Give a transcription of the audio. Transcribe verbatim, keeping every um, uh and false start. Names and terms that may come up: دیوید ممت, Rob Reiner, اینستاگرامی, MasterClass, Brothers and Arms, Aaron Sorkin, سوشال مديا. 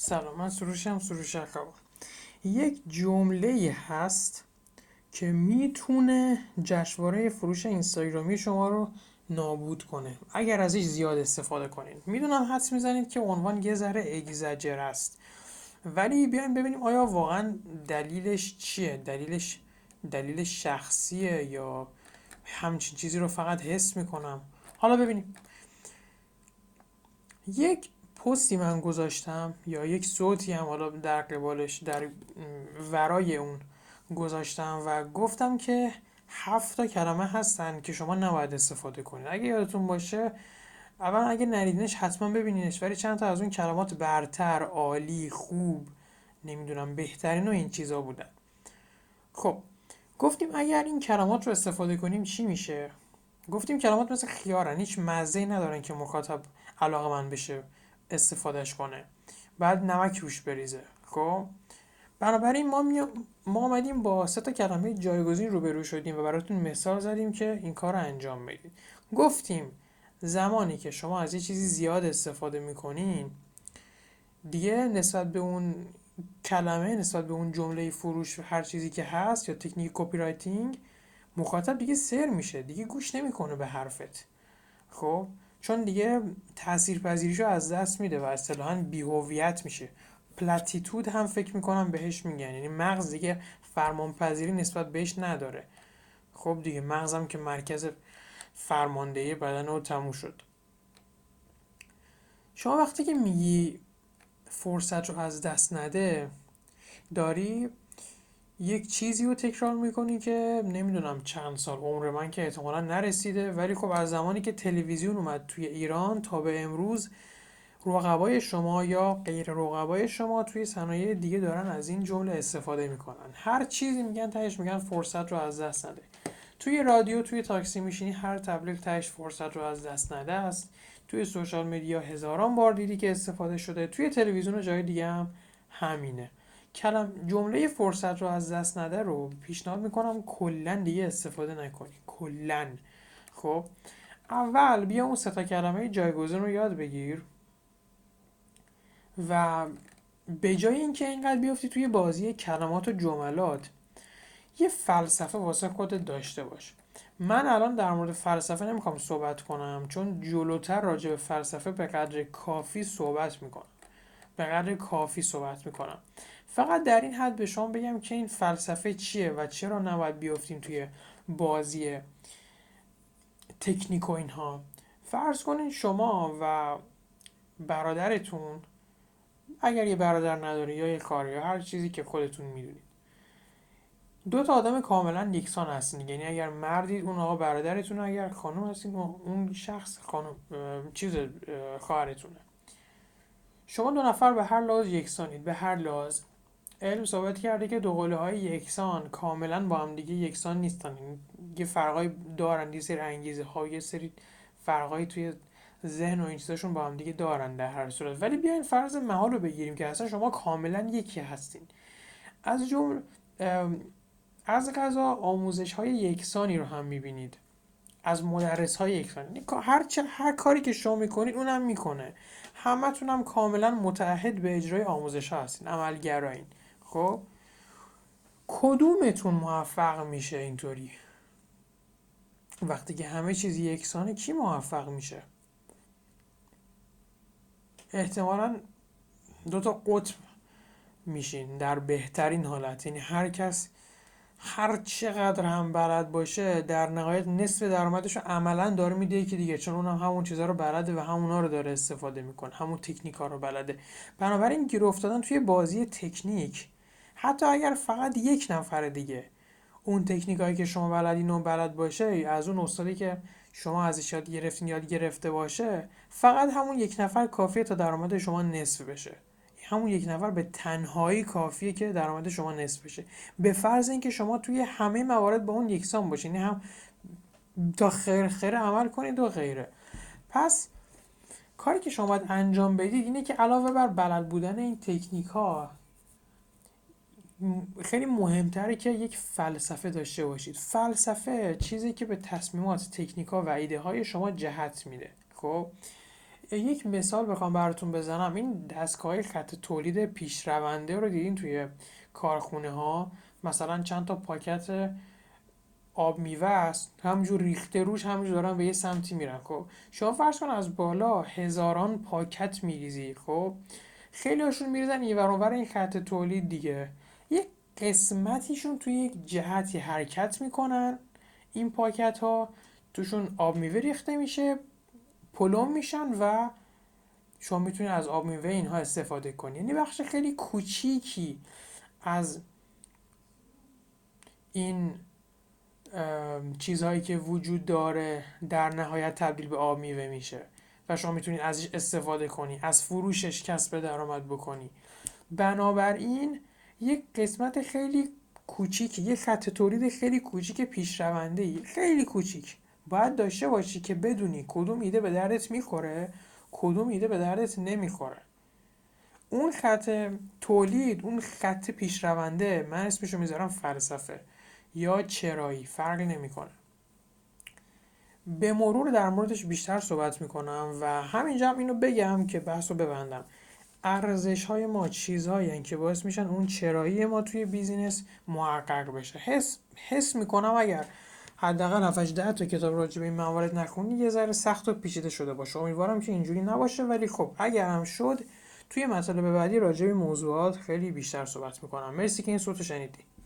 سلام، من سروشم، سروش اخوان. یک جمله هست که میتونه جشنواره فروش اینستاگرامی شما رو نابود کنه اگر ازش زیاد استفاده کنین. میدونم حدس میزنید که عنوان یه ذره اگزاجر است، ولی بیایم ببینیم آیا واقعا دلیلش چیه؟ دلیلش دلیل شخصیه یا همچین چیزی رو فقط حس میکنم؟ حالا ببینیم. یک پستی من گذاشتم یا یک صوتی هم حالا در قبالش در ورای اون گذاشتم و گفتم که هفت تا کلمه هستن که شما نباید استفاده کنید. اگه یادتون باشه، اول اگه ندیدنش حتما ببینینش، ولی چند تا از اون کلمات برتر، عالی، خوب، نمیدونم بهترین و این چیزا بودن. خب گفتیم اگر این کلمات رو استفاده کنیم چی میشه؟ گفتیم کلمات مثل خیارن، هیچ مزه‌ای ندارن که مخاطب علاقه‌مند بشه استفادهش کنه، بعد نمک روش بریزه. خب بنابراین ما می... ما اومدیم با سه تا کلمه جایگزین روبرو شدیم و براتون مثال زدیم که این کار رو انجام بدید. گفتیم زمانی که شما از یه چیزی زیاد استفاده میکنین، دیگه نسبت به اون کلمه، نسبت به اون جمله فروش، هر چیزی که هست یا تکنیک کپی رایتینگ، مخاطب دیگه سر میشه، دیگه گوش نمیکنه به حرفت. خب چون دیگه تاثیرپذیریشو از دست میده و اصطلاحاً بی‌هویت میشه. پلاتیتود هم فکر میکنم بهش میگن، یعنی مغز دیگه فرمانپذیری نسبت بهش نداره. خب دیگه مغزم که مرکز فرماندهی بدن و تموم شد. شما وقتی که میگی فرصت رو از دست نده، داری یک چیزی رو تکرار میکنی که نمیدونم چند سال، عمر من که احتمالا نرسیده، ولی خب از زمانی که تلویزیون اومد توی ایران تا به امروز، رقبای شما یا غیر رقبای شما توی صنایع دیگه دارن از این جمله استفاده میکنن. هر چیزی میگن تهش میگن فرصت رو از دست نده. توی رادیو، توی تاکسی میشینی، هر تبلیغ تهش فرصت رو از دست نده است. توی سوشال مدیا هزاران بار دیدی که استفاده شده، توی تلویزیون و جای دیگه هم همینه. کلم جمله فرصت رو از دست نده رو پیشنهاد میکنم کلا دیگه استفاده نکنی، کلا. خب اول بیا اون سه تا کلمه جایگزین رو یاد بگیر و به جای اینکه اینقدر بیافتی توی بازی کلمات و جملات، یه فلسفه واسه خودت داشته باش. من الان در مورد فلسفه نمیخوام صحبت کنم، چون جلوتر راجع به فلسفه به قدر کافی صحبت میکنم. به قدر کافی صحبت میکنم. فقط در این حد به شما بگم که این فلسفه چیه و چرا نباید بیافتیم توی بازی تکنیک و اینها. فرض کنین شما و برادرتون، اگر یه برادر نداری یا یه خواهر یا هر چیزی که خودتون میدونید، دو تا آدم کاملا یکسان هستین. یعنی اگر مردید اون آقا برادرتونه، اگر خانم هستین اون شخص خانم چیز خواهرتونه. شما دو نفر به هر لحاظ یکسانید، به هر لحاظ. علم ثابت کرده که دو قله‌های یکسان کاملا با هم دیگه یکسان نیستن. یه فرقای دارن، یه سری انگیزه‌ها، یه سری فرقای توی ذهن و این چیزاشون با هم دیگه دارن در هر صورت. ولی بیاین فرض محال رو بگیریم که اصلا شما کاملا یکی هستین. از جمله از قضا آموزش‌های یکسانی رو هم می‌بینید، از مدرس‌های یکسانی. هر چه هر کاری که شما می‌کنید اونم می‌کنه. همتون هم کاملا متعهد به اجرای آموزش‌ها هستین، عملگرایین. خب کدومتون موفق میشه اینطوری؟ وقتی که همه چیز یکسانه، کی موفق میشه؟ احتمالاً دو تا قطب میشین در بهترین حالت. یعنی هر کس هر چقدر هم بلد باشه، در نهایت نصف درآمدش رو عملاً داره میده یکی دیگه، چون اونم همون چیزا رو بلده و همونا رو داره استفاده میکنه، همون تکنیکا رو بلده. بنابراین گیر افتادن توی بازی تکنیک، حتی اگر فقط یک نفر دیگه اون تکنیکایی که شما بلدین و بلد باشه، از اون استادی که شما ازش یاد گرفتین یاد گرفته باشه، فقط همون یک نفر کافیه تا درآمد شما نصف بشه. همون یک نفر به تنهایی کافیه که درآمد شما نصف بشه، به فرض اینکه شما توی همه موارد با اون یکسان باشین، یعنی هم تا خیر خیر عمل کنید و غیره. پس کاری که شما باید انجام بدید اینه که علاوه بر بلد بودن این تکنیک‌ها، خیلی مهمتره که یک فلسفه داشته باشید. فلسفه چیزی که به تصمیمات، تکنیک‌ها و ایده‌های شما جهت میده. خب یک مثال بخوام براتون بزنم، این دستگاه خط تولید پیشرونده رو دیدین توی کارخونه ها، مثلا چند تا پاکت آب میوه است همجور ریخته روش، همجور دارن به یه سمتی میرن. خب شما فرض کن از بالا هزاران پاکت میریزی، خب خیلی هاشون میریزن یه ور اونور این خط تولید دیگه، یک قسمتیشون توی یک جهتی حرکت میکنن، این پاکت ها توشون آب میوه ریخته میشه، پلم میشن و شما میتونید از آب میوه اینها استفاده کنید. یعنی بخش خیلی کوچیکی از این چیزهایی که وجود داره در نهایت تبدیل به آب میوه میشه و شما میتونید ازش استفاده کنی، از فروشش کسب درآمد بکنی. بنابراین یک قسمت خیلی کوچیک، یک خط تولید خیلی کوچیک پیشرونده‌ای خیلی کوچیک باید داشته باشی که بدونی کدوم ایده به دردت میخوره، کدوم ایده به دردت نمیخوره. اون خط تولید، اون خط پیشرونده، من اسمشو میذارم فلسفه یا چرایی، فرقی نمیکنه. به مرور در موردش بیشتر صحبت میکنم و همینجا هم اینو بگم که بحثو ببندم. ارزش های ما چیزهایی هستند که باعث میشن اون چرایی ما توی بیزینس محقق بشه. حس حس میکنم اگر حداقل هفت هشت تا کتاب راجع به این موارد نخونی یه ذره سخت و پیچیده شده باشه. امیدوارم که اینجوری نباشه، ولی خب اگر هم شد توی مطالب بعدی راجع به موضوعات خیلی بیشتر صحبت میکنم. مرسی که این صوتو شنیدی.